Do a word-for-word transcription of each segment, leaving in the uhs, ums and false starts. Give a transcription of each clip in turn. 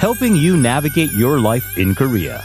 helping you navigate your life in Korea.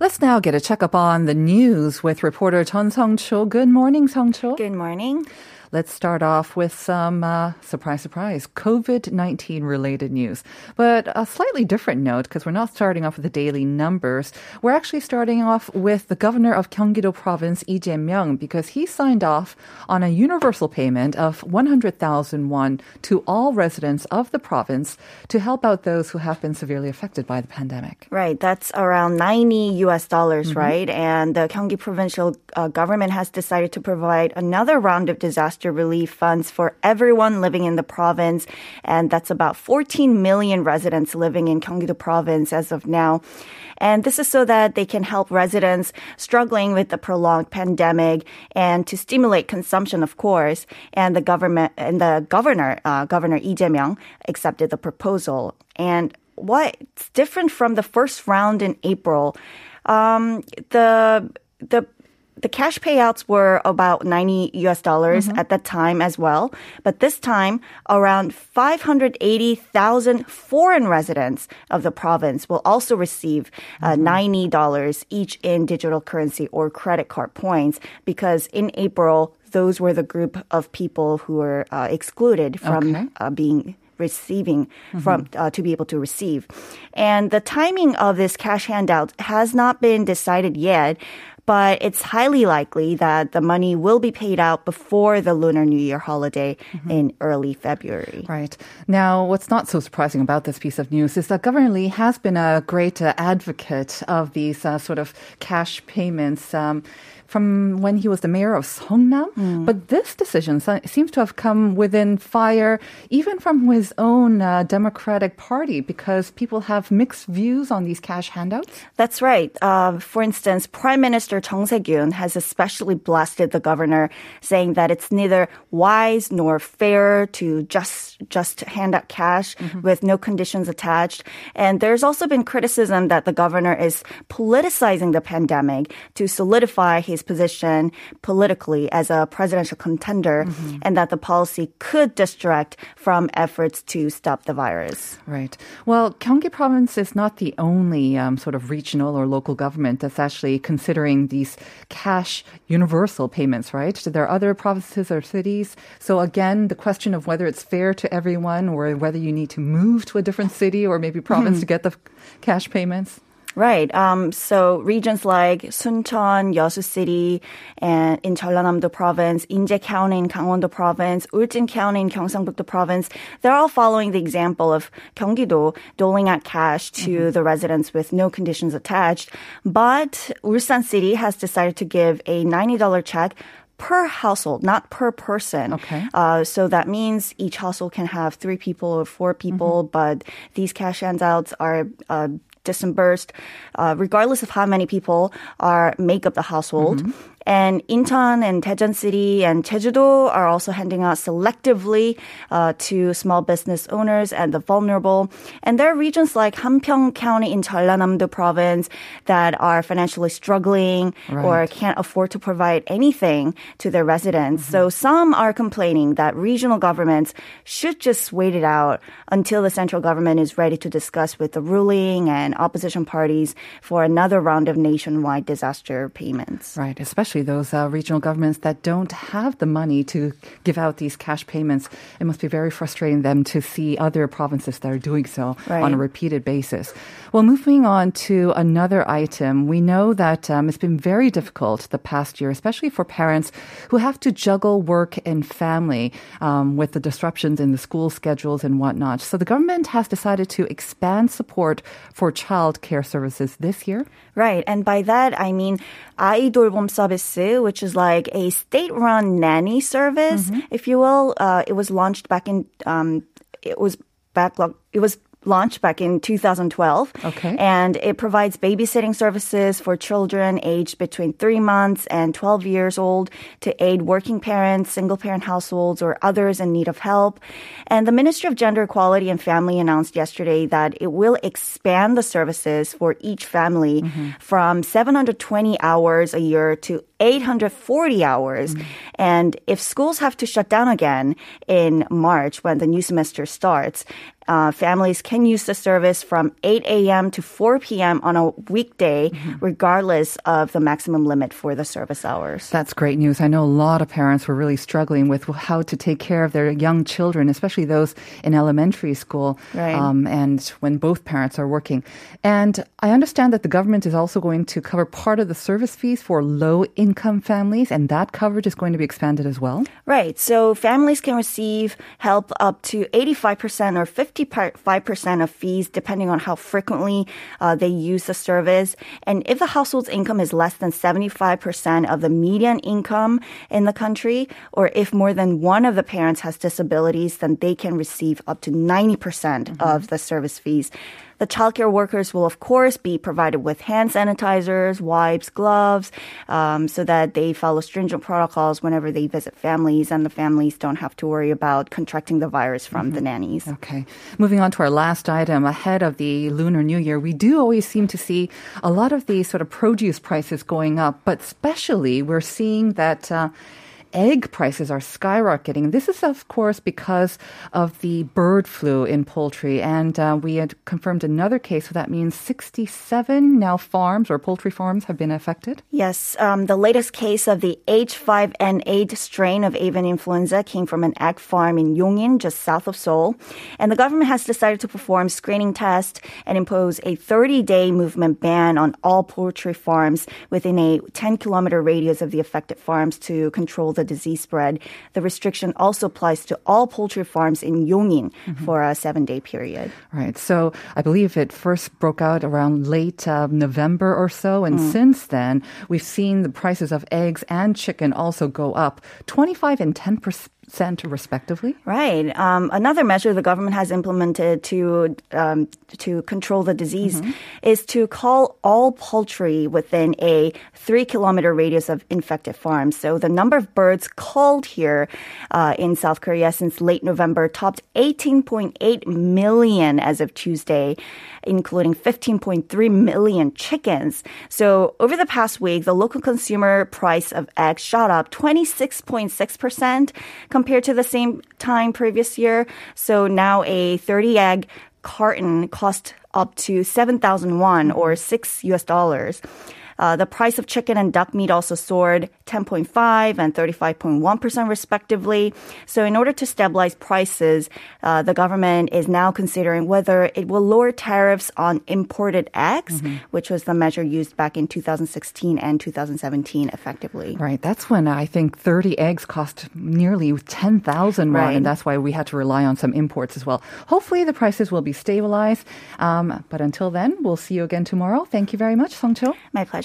Let's now get a checkup on the news with reporter Jeon Sung-chul. Good morning, Sung-chul. Good morning. Let's start off with some, uh, surprise, surprise, covid nineteen related news. But a slightly different note, because we're not starting off with the daily numbers. We're actually starting off with the governor of Gyeonggi-do province, Lee Jae-myung, because he signed off on a universal payment of one hundred thousand won to all residents of the province to help out those who have been severely affected by the pandemic. Right, that's around ninety U S dollars, mm-hmm. right? And the Gyeonggi provincial uh, government has decided to provide another round of disaster relief funds for everyone living in the province, and that's about fourteen million residents living in Gyeonggi-do province as of now. And this is so that they can help residents struggling with the prolonged pandemic and to stimulate consumption, of course. And the government and the governor, uh, Governor Lee Jae-myung, accepted the proposal. And what's different from the first round in April? Um, the the The cash payouts were about ninety U S dollars mm-hmm. at that time as well. But this time, around five hundred eighty thousand foreign residents of the province will also receive uh, mm-hmm. ninety dollars each in digital currency or credit card points, because in April, those were the group of people who were uh, excluded from okay. uh, being receiving mm-hmm. from uh, to be able to receive. And the timing of this cash handout has not been decided yet, but it's highly likely that the money will be paid out before the Lunar New Year holiday mm-hmm. in early February. Right. Now, what's not so surprising about this piece of news is that Governor Lee has been a great uh, advocate of these uh, sort of cash payments um, from when he was the mayor of Seongnam. Mm. But this decision seems to have come within fire, even from his own uh, Democratic Party, because people have mixed views on these cash handouts. That's right. Uh, for instance, Prime Minister Chung Se-gyun has especially blasted the governor, saying that it's neither wise nor fair to just just hand out cash mm-hmm. with no conditions attached. And there's also been criticism that the governor is politicizing the pandemic to solidify his position politically as a presidential contender, mm-hmm. and that the policy could distract from efforts to stop the virus. Right. Well, Gyeonggi province is not the only um, sort of regional or local government that's actually considering these cash universal payments, right? There are other provinces or cities. So again, the question of whether it's fair to everyone or whether you need to move to a different city or maybe province to get the cash payments. Right. Um, so regions like Suncheon, Yeosu City, and in Jeollanam-do Province, Inje County in Gangwon-do Province, Ulsan County in Gyeongsangbuk-do Province, they're all following the example of Gyeonggi-do, doling out cash to mm-hmm. the residents with no conditions attached. But Ulsan City has decided to give a ninety dollars check per household, not per person. Okay. Uh, so that means each household can have three people or four people, mm-hmm. but these cash handouts are uh, disbursed uh, regardless of how many people are make up the household. Mm-hmm. And Incheon and Daejeon City and Jeju-do are also handing out selectively uh, to small business owners and the vulnerable. And there are regions like Hampyeong County in Jeollanam-do Province that are financially struggling right. or can't afford to provide anything to their residents. Mm-hmm. So some are complaining that regional governments should just wait it out until the central government is ready to discuss with the ruling and opposition parties for another round of nationwide disaster payments. Right, especially those uh, regional governments that don't have the money to give out these cash payments. It must be very frustrating them to see other provinces that are doing so right. on a repeated basis. Well, moving on to another item, we know that um, it's been very difficult the past year, especially for parents who have to juggle work and family um, with the disruptions in the school schedules and whatnot. So the government has decided to expand support for child care services this year. Right, and by that I mean 아이 돌봄 서비스, which is like a state-run nanny service, mm-hmm. if you will. Uh, it was launched back in, um, it was backlog, it was launched back in two thousand twelve. Okay. And it provides babysitting services for children aged between three months and twelve years old to aid working parents, single-parent households, or others in need of help. And the Ministry of Gender Equality and Family announced yesterday that it will expand the services for each family mm-hmm. from seven hundred twenty hours a year to eight hundred forty hours. Mm-hmm. And if schools have to shut down again in March when the new semester starts, Uh, families can use the service from eight a.m. to four p.m. on a weekday, mm-hmm. regardless of the maximum limit for the service hours. That's great news. I know a lot of parents were really struggling with how to take care of their young children, especially those in elementary school, right. um, and when both parents are working. And I understand that the government is also going to cover part of the service fees for low-income families, and that coverage is going to be expanded as well? Right. So families can receive help up to eighty-five percent or fifty percent fifty-five percent of fees, depending on how frequently uh, they use the service. And if the household's income is less than seventy-five percent of the median income in the country, or if more than one of the parents has disabilities, then they can receive up to ninety percent mm-hmm. of the service fees. The childcare workers will, of course, be provided with hand sanitizers, wipes, gloves, um, so that they follow stringent protocols whenever they visit families, and the families don't have to worry about contracting the virus from mm-hmm. the nannies. Okay. Moving on to our last item, ahead of the Lunar New Year, we do always seem to see a lot of the sort of produce prices going up, but especially we're seeing that uh, egg prices are skyrocketing. This is, of course, because of the bird flu in poultry. And uh, we had confirmed another case, so that means sixty-seven now farms or poultry farms have been affected. Yes. Um, the latest case of the H five N eight strain of avian influenza came from an egg farm in Yongin, just south of Seoul. And the government has decided to perform screening tests and impose a thirty-day movement ban on all poultry farms within a ten-kilometer radius of the affected farms to control the disease spread. The restriction also applies to all poultry farms in Yongin mm-hmm. for a seven-day period. Right. So I believe it first broke out around late uh, November or so. And mm. since then, we've seen the prices of eggs and chicken also go up twenty-five and ten percent. Cent respectively? Right. Um, another measure the government has implemented to um, to control the disease mm-hmm. is to cull all poultry within a three-kilometer radius of infected farms. So the number of birds culled here uh, in South Korea since late November topped eighteen point eight million as of Tuesday, including fifteen point three million chickens. So over the past week, the local consumer price of eggs shot up twenty-six point six percent compared to the same time previous year. So now a thirty egg carton costs up to seven thousand won or six U S dollars. Uh, the price of chicken and duck meat also soared ten point five and thirty-five point one percent respectively. So in order to stabilize prices, uh, the government is now considering whether it will lower tariffs on imported eggs, mm-hmm. which was the measure used back in two thousand sixteen and two thousand seventeen effectively. Right. That's when I think thirty eggs cost nearly ten thousand won, right. and that's why we had to rely on some imports as well. Hopefully the prices will be stabilized. Um, but until then, we'll see you again tomorrow. Thank you very much, Sung-chul. My pleasure.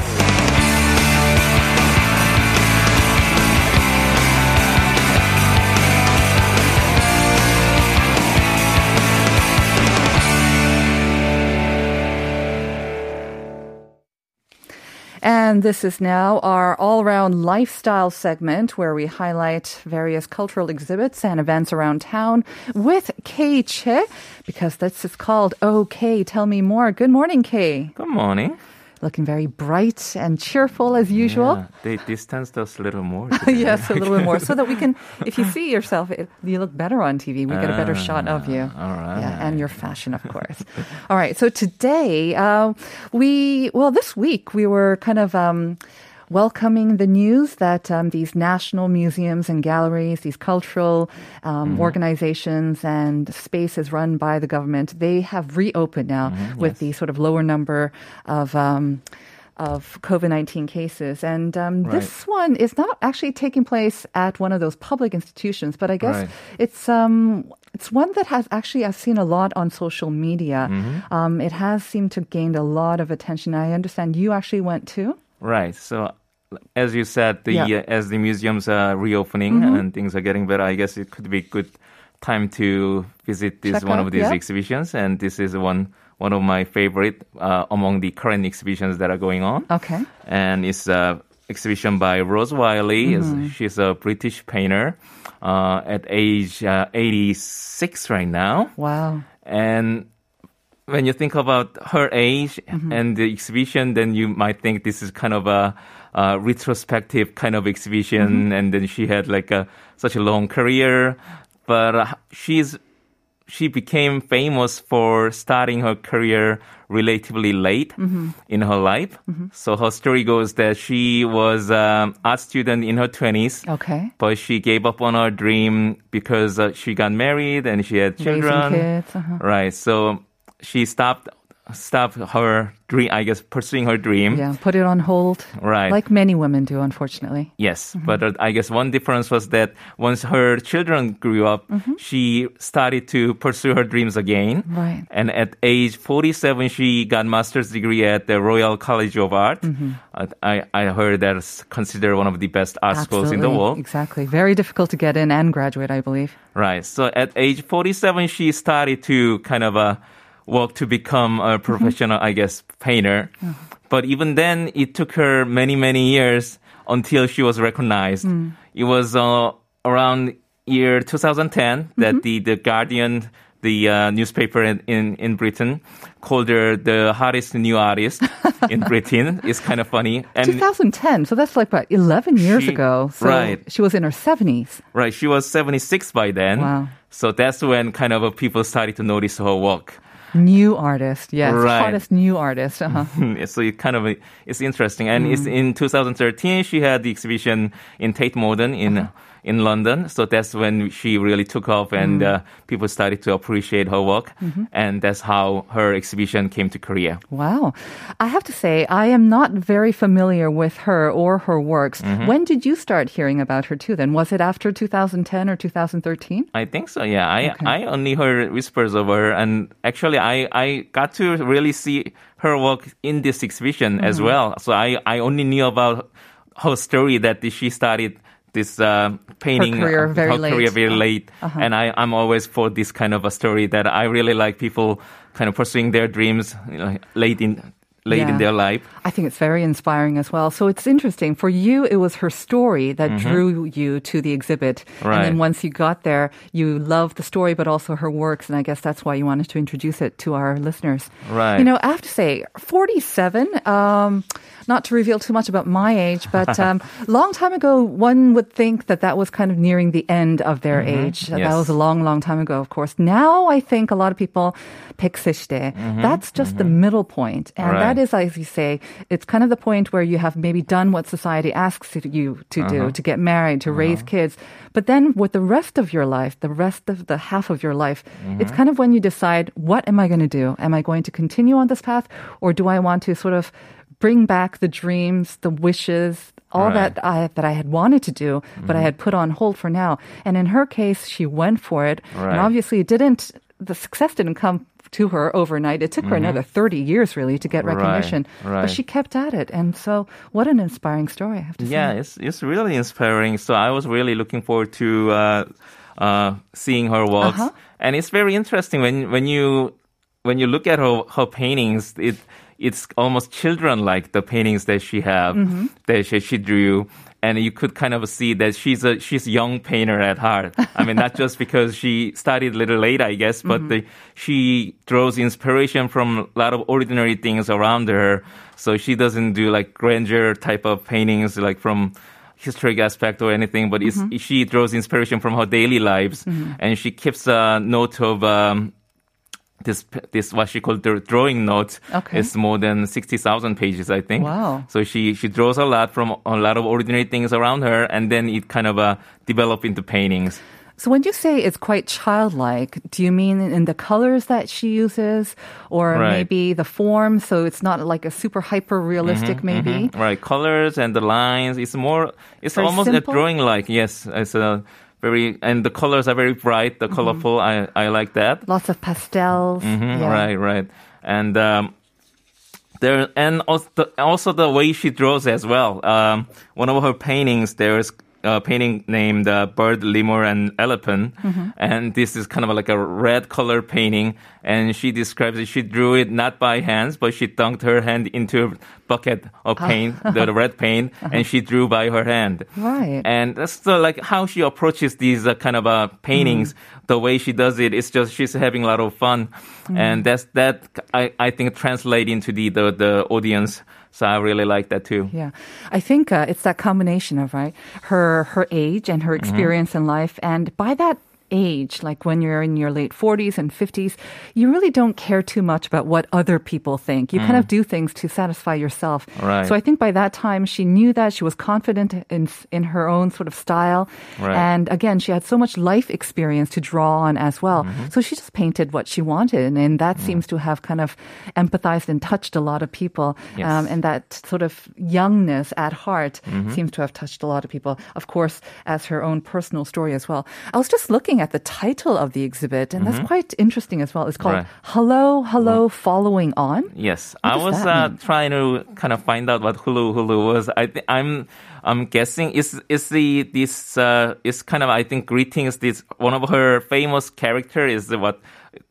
And this is now our all-round lifestyle segment where we highlight various cultural exhibits and events around town with Kay Che, because this is called OK, Tell Me More. Good morning, Kay. Good morning. Looking very bright and cheerful as usual. Yeah, they distanced us a little more. Yes, a little bit more. So that we can, if you see yourself, it, you look better on T V. We ah, get a better shot of you. All right. Yeah, and your fashion, of course. All right. So today, uh, we, well, this week we were kind of... Um, welcoming the news that um, these national museums and galleries, these cultural um, mm-hmm. organizations and spaces run by the government, they have reopened now mm-hmm, with yes. the sort of lower number of... Um, of COVID nineteen cases. And um, right. this one is not actually taking place at one of those public institutions, but I guess right. it's um, it's one that has actually, I've seen a lot on social media. Mm-hmm. Um, it has seemed to gain a lot of attention. I understand you actually went too? Right. So as you said, the yeah. uh, as the museums are reopening mm-hmm. and things are getting better, I guess it could be good time to visit this Check one out, of these yeah. exhibitions, and this is one one of my favorite uh, among the current exhibitions that are going on. Okay, and it's an exhibition by Rose Wiley. Mm-hmm. She's a British painter uh, at age uh, eighty-six right now. Wow! And when you think about her age mm-hmm. and the exhibition, then you might think this is kind of a Uh, retrospective kind of exhibition, mm-hmm. and then she had like a such a long career, but uh, she's she became famous for starting her career relatively late mm-hmm. in her life. Mm-hmm. So her story goes that she was an um, art student in her twenties, okay, but she gave up on her dream because uh, she got married and she had children, kids. Uh-huh. Right? So she stopped. Stop her dream, I guess, pursuing her dream. Yeah, put it on hold. Right. Like many women do, unfortunately. Yes, mm-hmm. but uh, I guess one difference was that once her children grew up, mm-hmm. she started to pursue her dreams again. Right. And at age forty-seven, she got a master's degree at the Royal College of Art. Mm-hmm. Uh, I, I heard that's considered one of the best art Absolutely. Schools in the world. Exactly. Very difficult to get in and graduate, I believe. Right. So at age forty-seven, she started to kind of... Uh, work to become a professional, mm-hmm. I guess, painter. Oh. But even then, it took her many, many years until she was recognized. Mm. It was uh, around year twenty ten mm-hmm. that the, the Guardian, the uh, newspaper in, in, in Britain, called her the hottest new artist in Britain. It's kind of funny. And twenty ten, so that's like about eleven years she, ago. So right. She was in her seventies. Right, she was seventy-six by then. Wow. So that's when kind of people started to notice her work. New artist, yes, right. hottest new artist. Uh-huh. So it kind of it's interesting, and mm. it's in twenty thirteen she had the exhibition in Tate Modern in uh-huh. in London. So that's when she really took off, and mm. uh, people started to appreciate her work, mm-hmm. and that's how her exhibition came to Korea. Wow, I have to say I am not very familiar with her or her works. Mm-hmm. When did you start hearing about her too? Then was it after twenty ten or twenty thirteen? I think so. Yeah, I okay. I only heard whispers of her, and actually. I, I got to really see her work in this exhibition mm-hmm. as well. So I, I only knew about her story that she started this uh, painting, her career very her late. Career very late. Uh-huh. And I, I'm always for this kind of a story that I really like people kind of pursuing their dreams you know, late in... late yeah. in their life. I think it's very inspiring as well. So it's interesting. For you, it was her story that mm-hmm. drew you to the exhibit. Right. And then once you got there, you loved the story, but also her works. And I guess that's why you wanted to introduce it to our listeners. Right. You know, I have to say, forty-seven, um, not to reveal too much about my age, but a um, long time ago, one would think that that was kind of nearing the end of their mm-hmm. age. Yes. That was a long, long time ago, of course. Now, I think a lot of people, 백세 시대, mm-hmm. that's just mm-hmm. the middle point. And right. that That is, as you say, it's kind of the point where you have maybe done what society asks you to do, uh-huh. to get married, to uh-huh. raise kids. But then with the rest of your life, the rest of the half of your life, uh-huh. it's kind of when you decide, what am I going to do? Am I going to continue on this path? Or do I want to sort of bring back the dreams, the wishes, all right. that I that I had wanted to do, but mm-hmm. I had put on hold for now? And in her case, she went for it. Right. And obviously it didn't, the success didn't come to her overnight. It took mm-hmm. her another thirty years really to get recognition. Right, right. But she kept at it. And so what an inspiring story, I have to yeah, say. Yeah, it's, it's really inspiring. So I was really looking forward to uh, uh, seeing her works. Uh-huh. And it's very interesting when when you when you look at her, her paintings, it it's almost children-like, the paintings that she have, mm-hmm. that she, she drew. And you could kind of see that she's a she's a young painter at heart. I mean, not just because she started a little late, I guess, but mm-hmm. the, she draws inspiration from a lot of ordinary things around her. So she doesn't do like grandeur type of paintings, like from historic aspect or anything, but it's, mm-hmm. she draws inspiration from her daily lives. Mm-hmm. And she keeps a note of... Um, This this what she called the drawing note okay. is more than sixty thousand pages, I think. Wow! So she, she draws a lot from a lot of ordinary things around her, and then it kind of uh, developed into paintings. So when you say it's quite childlike, do you mean in the colors that she uses or right. maybe the form? So it's not like a super hyper realistic mm-hmm, maybe? Mm-hmm. Right. Colors and the lines. It's more, it's very almost simple? A drawing like, yes. It's a very, and the colors are very bright, the colorful. Mm-hmm. I, I like that. Lots of pastels. Mm-hmm, yeah. Right, right. And, um, There, and also the, also the way she draws as well. Um, one of her paintings, there's a painting named uh, Bird, Lemur, and Elephant. Mm-hmm. And this is kind of like a red color painting. And she describes it. She drew it not by hands, but she dunked her hand into a bucket of paint, uh, the red paint, uh-huh. and she drew by her hand. Right. And that's the, like how she approaches these uh, kind of uh, paintings. Mm. The way she does it, it's just she's having a lot of fun. Mm. And that's that, I, I think, translate into the, the, the audience. So I really like that too. Yeah. I think uh, it's that combination of, right, her, her age and her experience mm-hmm. in life. And by that age, like when you're in your late forties and fifties, you really don't care too much about what other people think. You mm. kind of do things to satisfy yourself. Right. So I think by that time, she knew that she was confident in in her own sort of style. Right. And again, she had so much life experience to draw on as well. Mm-hmm. So she just painted what she wanted. And that mm. seems to have kind of empathized and touched a lot of people. Yes. Um, and that sort of youngness at heart mm-hmm. seems to have touched a lot of people. Of course, as her own personal story as well. I was just looking at the title of the exhibit, and mm-hmm. that's quite interesting as well. It's called right. Hello, Hello, right. Following On. Yes, what I was uh, trying to kind of find out what Hulu Hulu was. I th- I'm I'm guessing it's it's the this uh, it's kind of, I think, greetings. This one of her famous character is what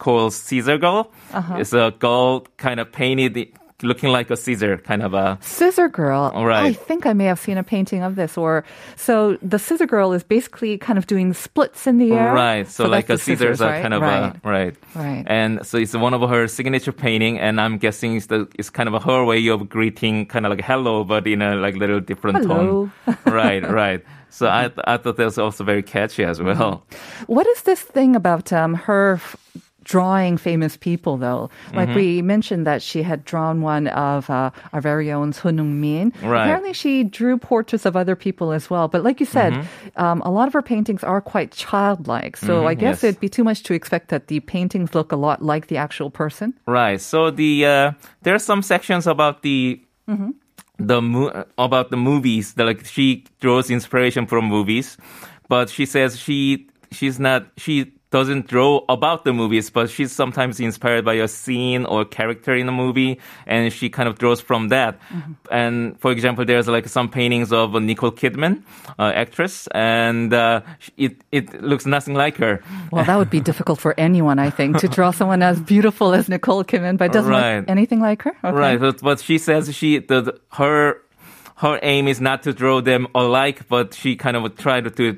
called Caesar Girl. Uh-huh. It's a girl kind of painted, looking like a Caesar, kind of a... Scissor Girl. All right. I think I may have seen a painting of this. Or so the Scissor Girl is basically kind of doing splits in the air. Right. So, so like a scissors, scissors are right? kind of right. a... Right. Right. And so it's one of her signature painting, and I'm guessing it's, the, it's kind of her way of greeting, kind of like hello, but in a like little different hello. tone. Right, right. So I, th- I thought that was also very catchy as well. Mm-hmm. What is this thing about um, her... F- drawing famous people, though. Like mm-hmm. we mentioned that she had drawn one of uh, our very own Son Heung-min. Right. Apparently she drew portraits of other people as well. But like you said, mm-hmm. um, a lot of her paintings are quite childlike. So mm-hmm. I guess yes. it'd be too much to expect that the paintings look a lot like the actual person. Right. So the uh, there are some sections about the... Mm-hmm. the mo- about the movies. That, like, she draws inspiration from movies. But she says she she's not... she. doesn't draw about the movies, but she's sometimes inspired by a scene or character in a movie, and she kind of draws from that. Mm-hmm. And for example, there's like some paintings of Nicole Kidman, uh, actress, and uh, it it looks nothing like her. Well, that would be difficult for anyone, I think, to draw someone as beautiful as Nicole Kidman, but doesn't right. look anything like her. Okay. Right, but, but she says she the, the, her her aim is not to draw them alike, but she kind of tried to. to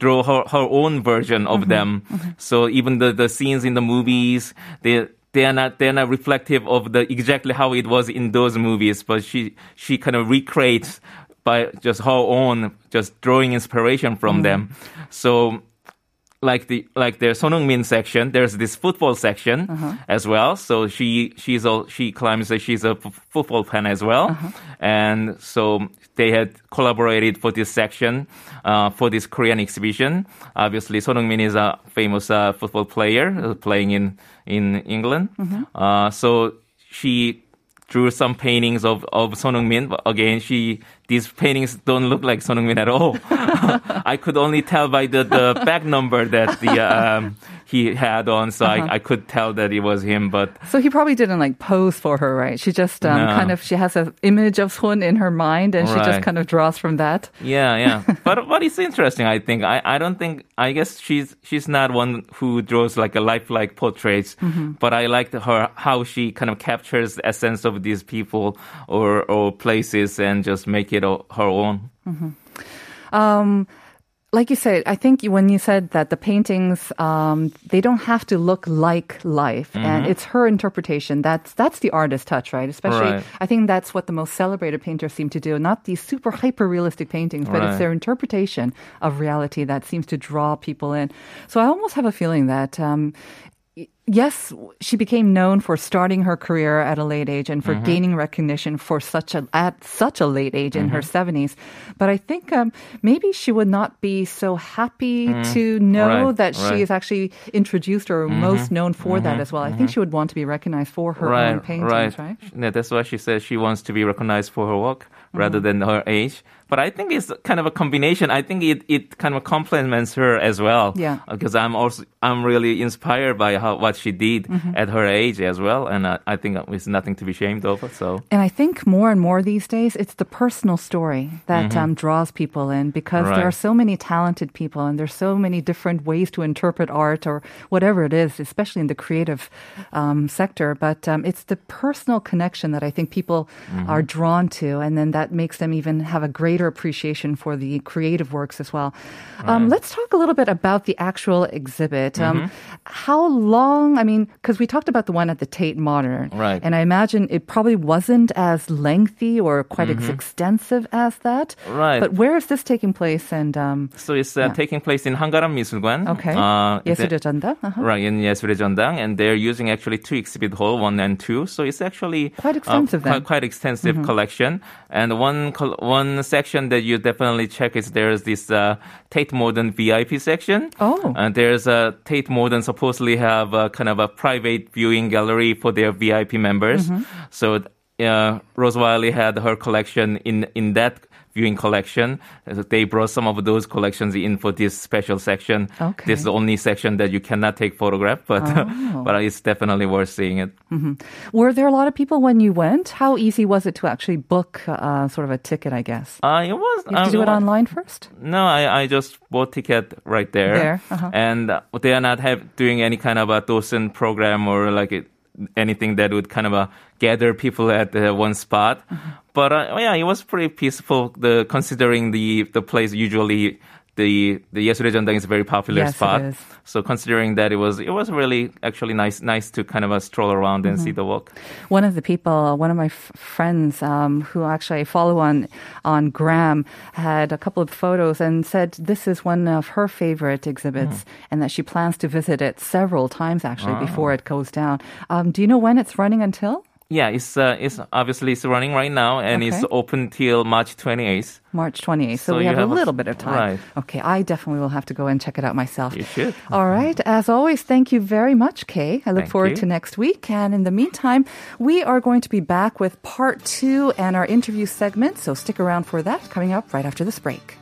draw her, her own version of mm-hmm. them. Mm-hmm. So even the, the scenes in the movies, they they are not they're not reflective of the exactly how it was in those movies, but she she kind of recreates by just her own, just drawing inspiration from mm-hmm. them. So like the like their Son Heung-min section, there's this football section uh-huh. as well. So she she's all, she claims that she's a f- football fan as well, uh-huh. and so they had collaborated for this section uh, for this Korean exhibition. Obviously, Son Heung-min is a famous uh, football player uh, playing in in England. Uh-huh. Uh, so she drew some paintings of of Son Heung-min. But again, she. These paintings don't look like Son Heung-min at all. I could only tell by the, the back number that the um, he had on, so uh-huh. I, I could tell that it was him. But so he probably didn't like pose for her, right? She just um, no. kind of she has an image of Son in her mind, and right. she just kind of draws from that. Yeah, yeah. But but it's interesting. I think I, I don't think I guess she's she's not one who draws like a lifelike portraits. Mm-hmm. But I liked her how she kind of captures the essence of these people or or places and just make it. Her own. Mm-hmm. Um, like you said, I think when you said that the paintings, um, they don't have to look like life, mm-hmm. and it's her interpretation. That's that's the artist's touch, right? Especially, right. I think that's what the most celebrated painters seem to do. Not these super hyper-realistic paintings, but right. it's their interpretation of reality that seems to draw people in. So I almost have a feeling that... Um, yes, she became known for starting her career at a late age and for mm-hmm. gaining recognition for such a at such a late age mm-hmm. in her seventies. But I think um, maybe she would not be so happy mm. to know right. that right. she is actually introduced or mm-hmm. most known for mm-hmm. that as well. I mm-hmm. think she would want to be recognized for her right. own paintings, right? right? Yeah, that's why she says she wants to be recognized for her work mm-hmm. rather than her age. But I think it's kind of a combination. I think it, it kind of complements her as well. Yeah. Because I'm also I'm really inspired by how, what she did mm-hmm. at her age as well, and I, I think it's nothing to be ashamed of. So. And I think more and more these days, it's the personal story that mm-hmm. um, draws people in, because right. there are so many talented people, and there's so many different ways to interpret art or whatever it is, especially in the creative um, sector. But um, it's the personal connection that I think people mm-hmm. are drawn to, and then that makes them even have a greater appreciation for the creative works as well. Um, right. Let's talk a little bit about the actual exhibit. Um, mm-hmm. How long, I mean, because we talked about the one at the Tate Modern. Right. And I imagine it probably wasn't as lengthy or quite mm-hmm. as extensive as that. Right. But where is this taking place? And um, So it's uh, yeah. taking place in Hangaram Misulgwan. Okay. Uh, Yesuljeondang. Uh-huh. Right, in Yesuljeondang. And they're using actually two exhibit hall, one and two. So it's actually quite extensive, uh, quite, quite extensive mm-hmm. collection. And one one section that you definitely check is there's this uh, Tate Modern V I P section. Oh. And there's a uh, Tate Modern supposedly have a, kind of a private viewing gallery for their V I P members. Mm-hmm. So uh, Rose Wiley had her collection in, in that viewing collection. They brought some of those collections in for this special section. Okay. This is the only section that you cannot take photograph, but oh. but it's definitely worth seeing it. Mm-hmm. Were there a lot of people when you went? How easy was it to actually book uh, sort of a ticket, I guess? Uh, it was. Did you um, do it online first? No, I, I just bought ticket right there. There. Uh-huh. And they are not have, doing any kind of a docent program or like it, anything that would kind of uh, gather people at uh, one spot. Mm-hmm. But uh, yeah, it was pretty peaceful. The considering the the place usually the the Yesuljeondang is a very popular yes, spot. It is. So considering that, it was it was really actually nice nice to kind of uh, stroll around and mm-hmm. see the walk. One of the people, one of my f- friends um, who actually I follow on on Gram had a couple of photos and said this is one of her favorite exhibits mm. and that she plans to visit it several times actually oh. before it goes down. Um, do you know when it's running until? Yeah, it's uh, it's obviously it's running right now, and okay. it's open till March twenty-eighth. March twenty-eighth, so, so we have, have a little bit of time. Right. Okay, I definitely will have to go and check it out myself. You should. All right, as always, thank you very much, Kay. I look thank forward you. to next week, and in the meantime, we are going to be back with part two and our interview segment, so stick around for that coming up right after this break.